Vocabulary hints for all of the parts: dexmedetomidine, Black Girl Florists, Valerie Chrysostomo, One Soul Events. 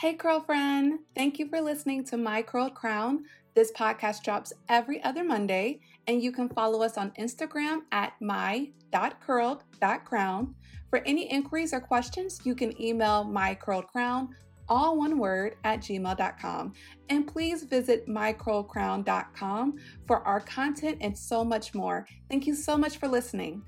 Hey curl friend, thank you for listening to My Curled Crown. This podcast drops every other Monday, and you can follow us on Instagram at my.curled.crown. For any inquiries or questions, you can email mycurledcrown, all one word, at gmail.com. And please visit mycurledcrown.com for our content and so much more. Thank you so much for listening.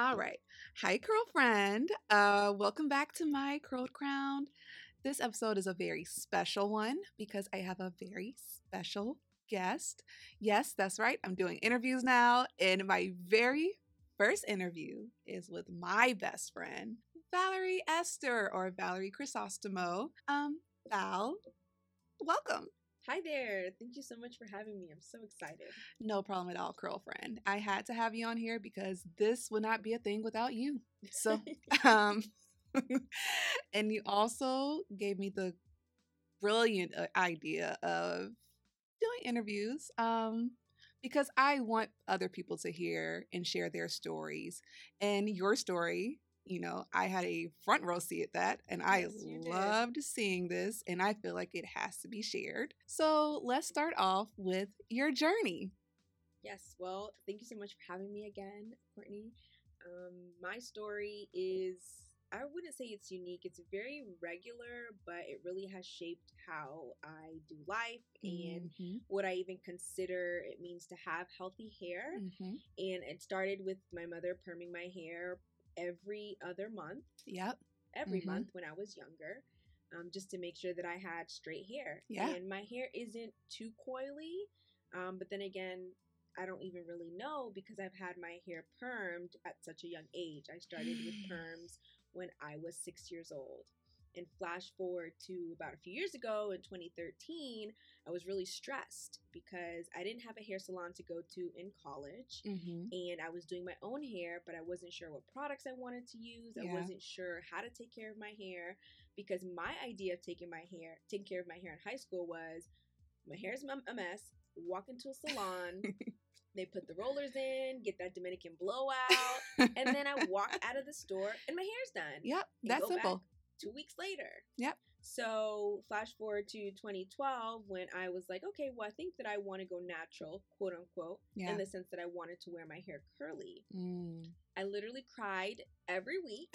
All right. Hi, curl friend. Welcome back to My Curled Crown. This episode is a very special one because I have a very special guest. Yes, that's right. I'm doing interviews now, and my very first interview is with my best friend, Valerie Esther, or Valerie Chrysostomo. Val, welcome. Hi there. Thank you so much for having me. I'm so excited. No problem at all, girlfriend. I had to have you on here because this would not be a thing without you. So, and you also gave me the brilliant idea of doing interviews because I want other people to hear and share their stories. And your story, you know, I had a front row seat at that, and I loved seeing this, and I feel like it has to be shared. So let's start off with your journey. Yes, well, thank you so much for having me again, Courtney. My story is, I wouldn't say it's unique. It's very regular, but it really has shaped how I do life and what I even consider it means to have healthy hair. And it started with my mother perming my hair every other month. Every month when I was younger, just to make sure that I had straight hair. And my hair isn't too coily, but then again, I don't even really know because I've had my hair permed at such a young age. I started with perms when I was 6 years old. And flash forward to about a few years ago in 2013, I was really stressed because I didn't have a hair salon to go to in college. And I was doing my own hair, but I wasn't sure what products I wanted to use. I wasn't sure how to take care of my hair because my idea of taking care of my hair in high school was my hair's a mess, walk into a salon, they put the rollers in, get that Dominican blowout, and then I walk out of the store and my hair's done. That's simple. Back 2 weeks later. So flash forward to 2012 when I was like, okay, well, I think that I want to go natural, quote unquote, in the sense that I wanted to wear my hair curly. I literally cried every week,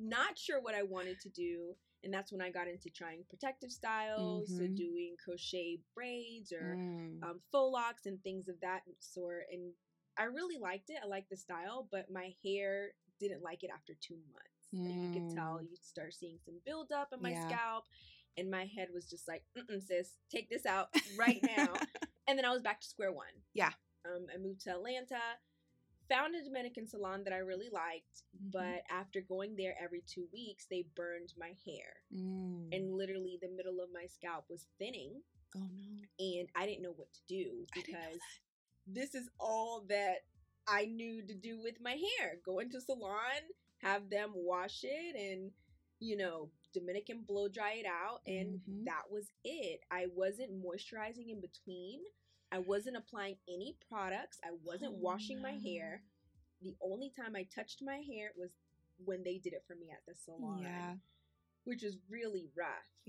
not sure what I wanted to do. And that's when I got into trying protective styles, so doing crochet braids or faux locks and things of that sort. And I really liked it. I liked the style, but my hair didn't like it after 2 months. You could tell you start seeing some buildup in my scalp, and my head was just like, sis, take this out right now. And then I was back to square one. I moved to Atlanta, found a Dominican salon that I really liked, but after going there every 2 weeks, they burned my hair, and literally the middle of my scalp was thinning. And I didn't know what to do because this is all that I knew to do with my hair: go into salon, have them wash it, and, you know, Dominican blow dry it out. And that was it. I wasn't moisturizing in between. I wasn't applying any products. I wasn't washing my hair. The only time I touched my hair was when they did it for me at the salon, which was really rough.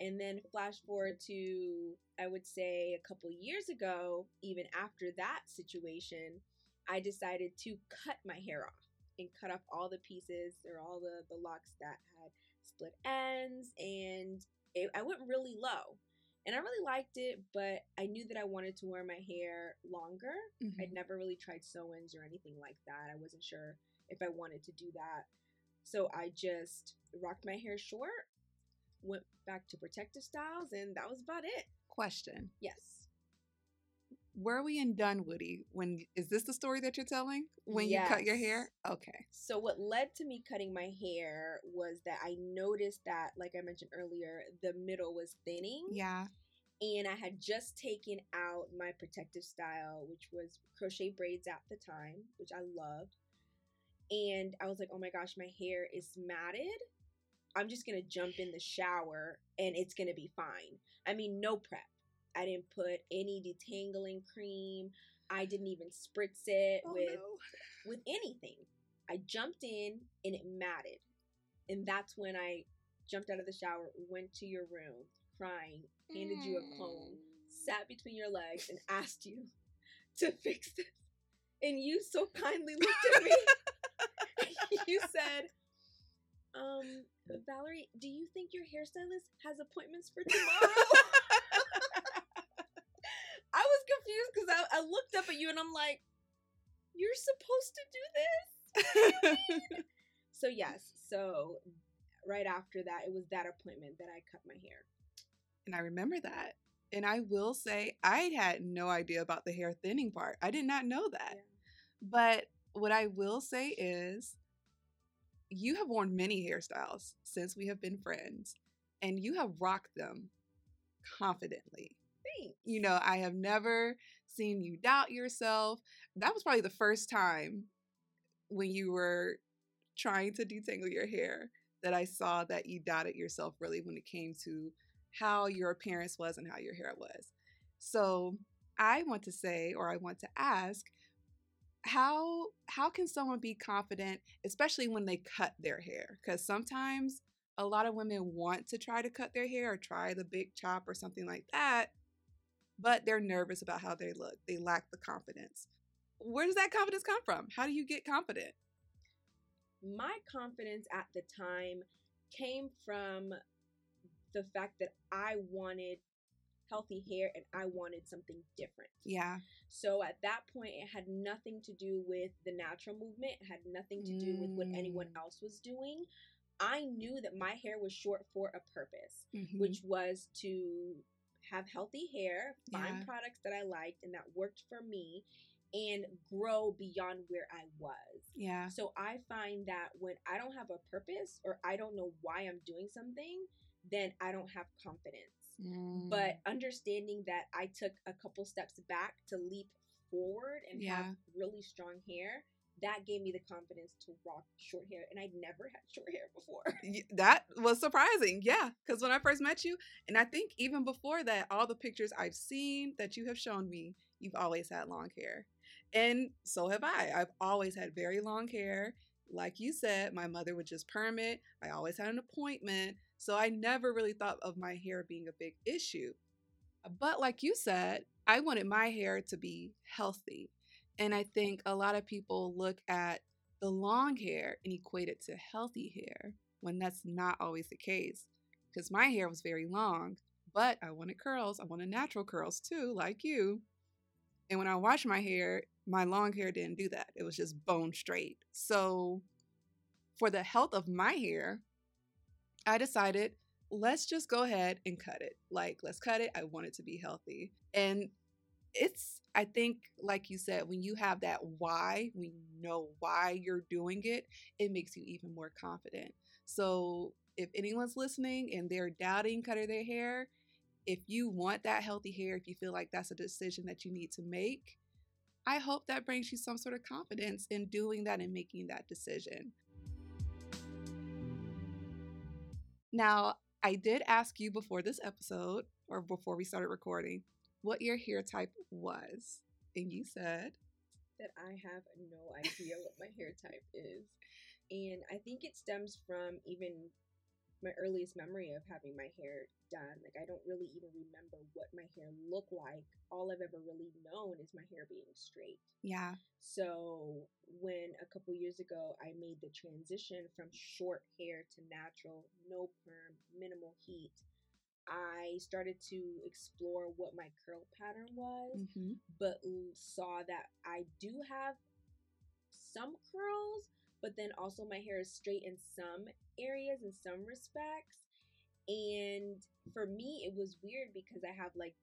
And then flash forward to, I would say, a couple years ago, even after that situation, I decided to cut my hair off and cut off all the pieces or all the locks that had split ends. And I went really low. And I really liked it, but I knew that I wanted to wear my hair longer. I'd never really tried sew-ins or anything like that. I wasn't sure if I wanted to do that. So I just rocked my hair short, went back to protective styles, and that was about it. Question. Yes. Were we in Dunwoody when, is this the story that you're telling? When you cut your hair? Okay. So what led to me cutting my hair was that I noticed that, like I mentioned earlier, the middle was thinning. And I had just taken out my protective style, which was crochet braids at the time, which I loved. And I was like, oh my gosh, my hair is matted. I'm just going to jump in the shower and it's going to be fine. I mean, no prep. I didn't put any detangling cream. I didn't even spritz it with anything. I jumped in and it matted. And that's when I jumped out of the shower, went to your room crying, handed you a comb, sat between your legs and asked you to fix this. And you so kindly looked at me. You said, Valerie, do you think your hairstylist has appointments for tomorrow? I was confused because I looked up at you and I'm like, you're supposed to do this? So yes, so right after that, it was that appointment that I cut my hair. And I remember that. And I will say I had no idea about the hair thinning part. I did not know that. Yeah. But what I will say is, you have worn many hairstyles since we have been friends, and you have rocked them confidently. Thanks. You know, I have never seen you doubt yourself. That was probably the first time when you were trying to detangle your hair that I saw that you doubted yourself really when it came to how your appearance was and how your hair was. So I want to say, or I want to ask, how can someone be confident, especially when they cut their hair? Because sometimes a lot of women want to try to cut their hair or try the big chop or something like that, but they're nervous about how they look. They lack the confidence. Where does that confidence come from? How do you get confident? My confidence at the time came from the fact that I wanted healthy hair and I wanted something different. Yeah. So at that point, it had nothing to do with the natural movement. It had nothing to do with what anyone else was doing. I knew that my hair was short for a purpose, which was to have healthy hair, find products that I liked and that worked for me, and grow beyond where I was. Yeah. So I find that when I don't have a purpose or I don't know why I'm doing something, then I don't have confidence. But understanding that I took a couple steps back to leap forward and have really strong hair, that gave me the confidence to rock short hair. And I'd never had short hair before. That was surprising. Yeah. Because when I first met you, and I think even before that, all the pictures I've seen that you have shown me, you've always had long hair. And so have I. I've always had very long hair. Like you said, my mother would just perm it. I always had an appointment. So I never really thought of my hair being a big issue. But like you said, I wanted my hair to be healthy. And I think a lot of people look at the long hair and equate it to healthy hair when that's not always the case. Because my hair was very long, but I wanted curls. I wanted natural curls too, like you. And when I washed my hair, my long hair didn't do that. It was just bone straight. So for the health of my hair, I decided, let's just go ahead and cut it. Like, let's cut it. I want it to be healthy. And it's, I think, like you said, when you have that why, when you know why you're doing it, it makes you even more confident. So if anyone's listening and they're doubting cutting their hair, if you want that healthy hair, if you feel like that's a decision that you need to make, I hope that brings you some sort of confidence in doing that and making that decision. Now, I did ask you before this episode, or before we started recording, what your hair type was. And you said that I have no idea what my hair type is. And I think it stems from even my earliest memory of having my hair done. Like, I don't really even remember what my hair looked like. All I've ever really known is my hair being straight. Yeah. So when a couple years ago I made the transition from short hair to natural, no perm, minimal heat, I started to explore what my curl pattern was, but saw that I do have some curls, but then also my hair is straight in some areas, in some respects. And for me, it was weird because I have like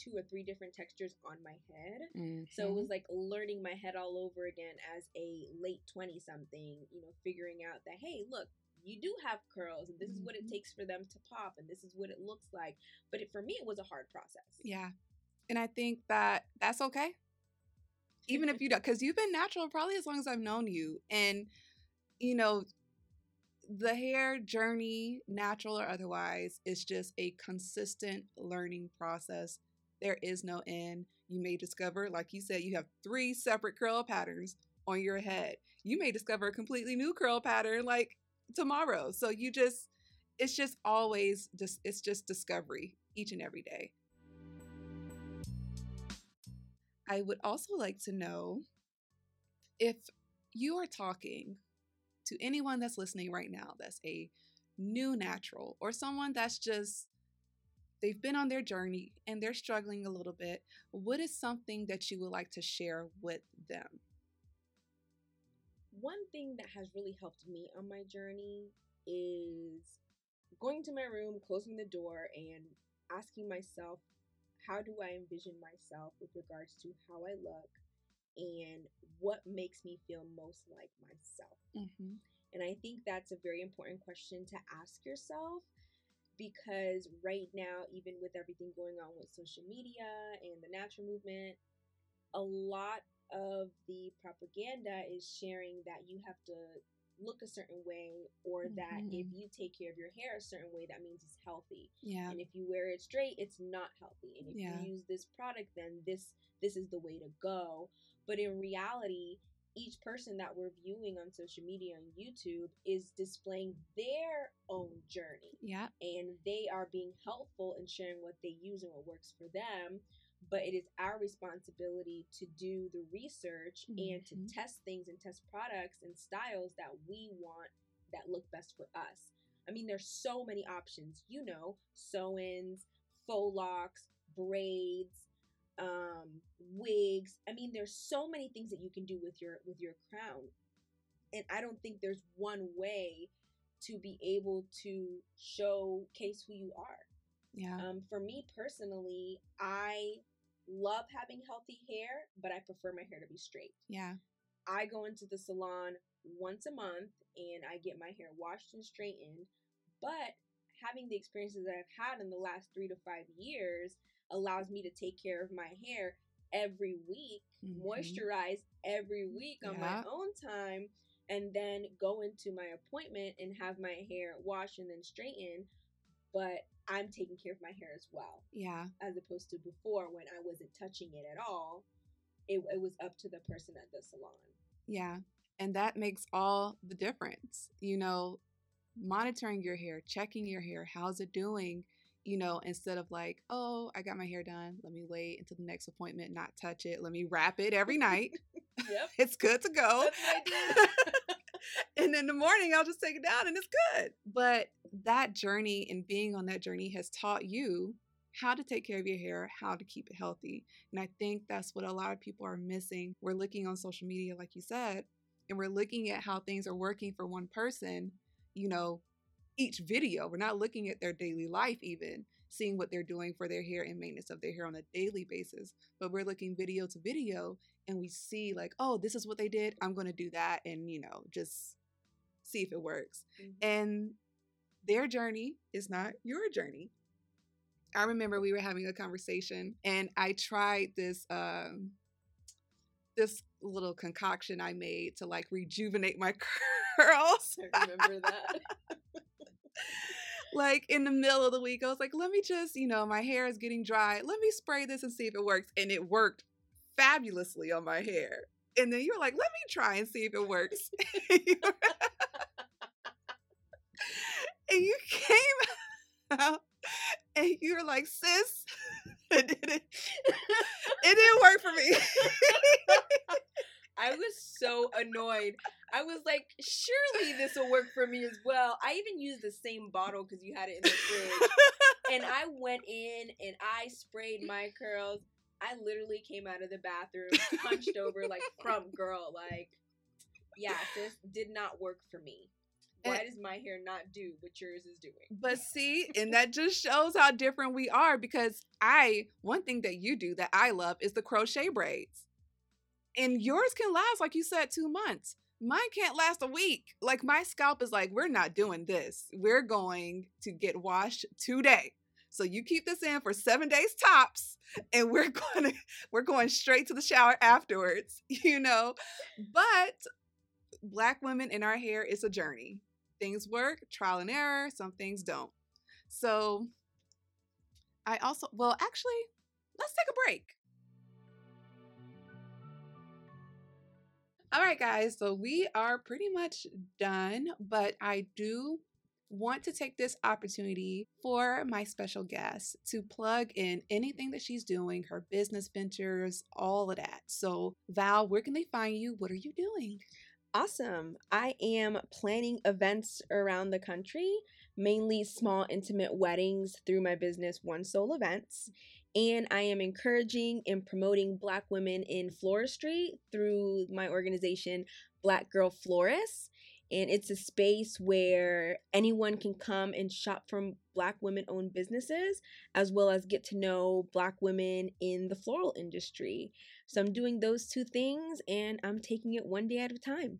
2 or 3 different textures on my head. So it was like learning my head all over again as a late 20 something, you know, figuring out that, hey, look, you do have curls and this is what it takes for them to pop and this is what it looks like. But for me, it was a hard process. Yeah. And I think that that's okay. Even if you don't, because you've been natural probably as long as I've known you. And, you know, the hair journey, natural or otherwise, is just a consistent learning process There is no end. You may discover, like you said, you have 3 separate curl patterns on your head. You may discover a completely new curl pattern like tomorrow. So you just, it's just always just, it's just discovery each and every day. I would also like to know if you are talking to anyone that's listening right now that's a new natural or someone that's just, they've been on their journey and they're struggling a little bit, what is something that you would like to share with them? One thing that has really helped me on my journey is going to my room, closing the door, and asking myself, how do I envision myself with regards to how I look and what makes me feel most like myself? Mm-hmm. And I think that's a very important question to ask yourself, because right now, even with everything going on with social media and the natural movement, a lot of the propaganda is sharing that you have to look a certain way, or mm-hmm. that if you take care of your hair a certain way, that means it's healthy. Yeah. And if you wear it straight, it's not healthy. And if yeah. you use this product, then this is the way to go. But in reality, each person that we're viewing on social media and YouTube is displaying their own journey. Yeah. And they are being helpful in sharing what they use and what works for them. But it is our responsibility to do the research mm-hmm. and to test things and test products and styles that we want that look best for us. I mean, there's so many options, you know, sew-ins, faux locks, braids, wigs. I mean, there's so many things that you can do with your crown. And I don't think there's one way to be able to showcase who you are. Yeah. For me personally, I love having healthy hair, but I prefer my hair to be straight. Yeah. I go into the salon once a month and I get my hair washed and straightened, but having the experiences that I've had in the last 3 to 5 years allows me to take care of my hair every week, mm-hmm. moisturize every week on yeah. my own time, and then go into my appointment and have my hair washed and then straightened. But I'm taking care of my hair as well. Yeah. As opposed to before, when I wasn't touching it at all, it was up to the person at the salon. Yeah. And that makes all the difference, you know, monitoring your hair, checking your hair, how's it doing, you know, instead of like, oh, I got my hair done. Let me wait until the next appointment, not touch it. Let me wrap it every night. Yep. It's good to go. That's my idea. And in the morning, I'll just take it down and it's good. But that journey and being on that journey has taught you how to take care of your hair, how to keep it healthy. And I think that's what a lot of people are missing. We're looking on social media, like you said, and we're looking at how things are working for one person, you know, each video. We're not looking at their daily life, even seeing what they're doing for their hair and maintenance of their hair on a daily basis. But we're looking video to video and we see like, oh, this is what they did. I'm going to do that. And, you know, just see if it works. Mm-hmm. And their journey is not your journey. I remember we were having a conversation and I tried this, this little concoction I made to like rejuvenate my curls. I remember that. Like in the middle of the week, I was like, let me just, you know, my hair is getting dry. Let me spray this and see if it works. And it worked fabulously on my hair. And then you were like, let me try and see if it works. And you came out and you were like, sis, it didn't work for me. I was so annoyed. I was like, surely this will work for me as well. I even used the same bottle because you had it in the fridge. And I went in and I sprayed my curls. I literally came out of the bathroom, punched over, like, from girl, like, yeah, this did not work for me. Why does my hair not do what yours is doing? But see, and that just shows how different we are, because one thing that you do that I love is the crochet braids. And yours can last, like you said, 2 months. Mine can't last a week. Like, my scalp is like, we're not doing this. We're going to get washed today. So you keep this in for 7 days tops, and we're going straight to the shower afterwards, you know. But Black women in our hair, it's a journey. Things work, trial and error. Some things don't. So I also, well, actually, let's take a break. All right, guys, so we are pretty much done, but I do want to take this opportunity for my special guest to plug in anything that she's doing, her business ventures, all of that. So Val, where can they find you? What are you doing? Awesome. I am planning events around the country, mainly small, intimate weddings through my business, One Soul Events. And I am encouraging and promoting Black women in floristry through my organization, Black Girl Florists. And it's a space where anyone can come and shop from Black women-owned businesses, as well as get to know Black women in the floral industry. So I'm doing those two things, and I'm taking it one day at a time.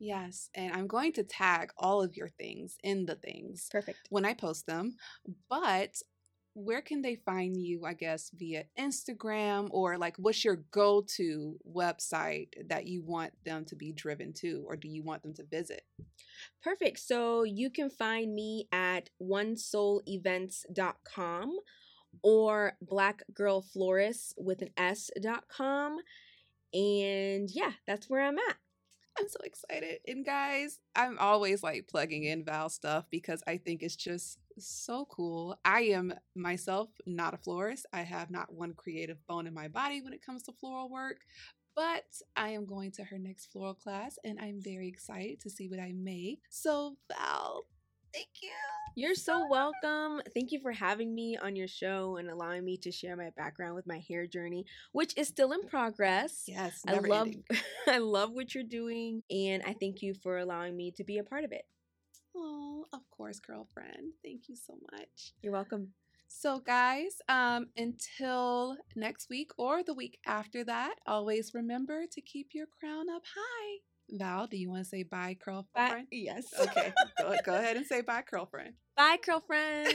Yes, and I'm going to tag all of your things in the things. Perfect. When I post them. But where can they find you, I guess, via Instagram, or like what's your go-to website that you want them to be driven to, or do you want them to visit? Perfect. So you can find me at onesoulevents.com or blackgirlflorists.com. And yeah, that's where I'm at. I'm so excited. And guys, I'm always like plugging in Val stuff because I think it's just so cool. I am myself not a florist. I have not one creative bone in my body when it comes to floral work, but I am going to her next floral class and I'm very excited to see what I make. So Val, thank you. You're so welcome. Thank you for having me on your show and allowing me to share my background with my hair journey, which is still in progress. Yes, never ending. I love what you're doing, and I thank you for allowing me to be a part of it. Oh, of course, girlfriend. Thank you so much. You're welcome. So guys, until next week or the week after that, always remember to keep your crown up high. Val, do you want to say bye, girlfriend? Bye. Yes. Okay. Go ahead and say bye, girlfriend. Bye, girlfriend.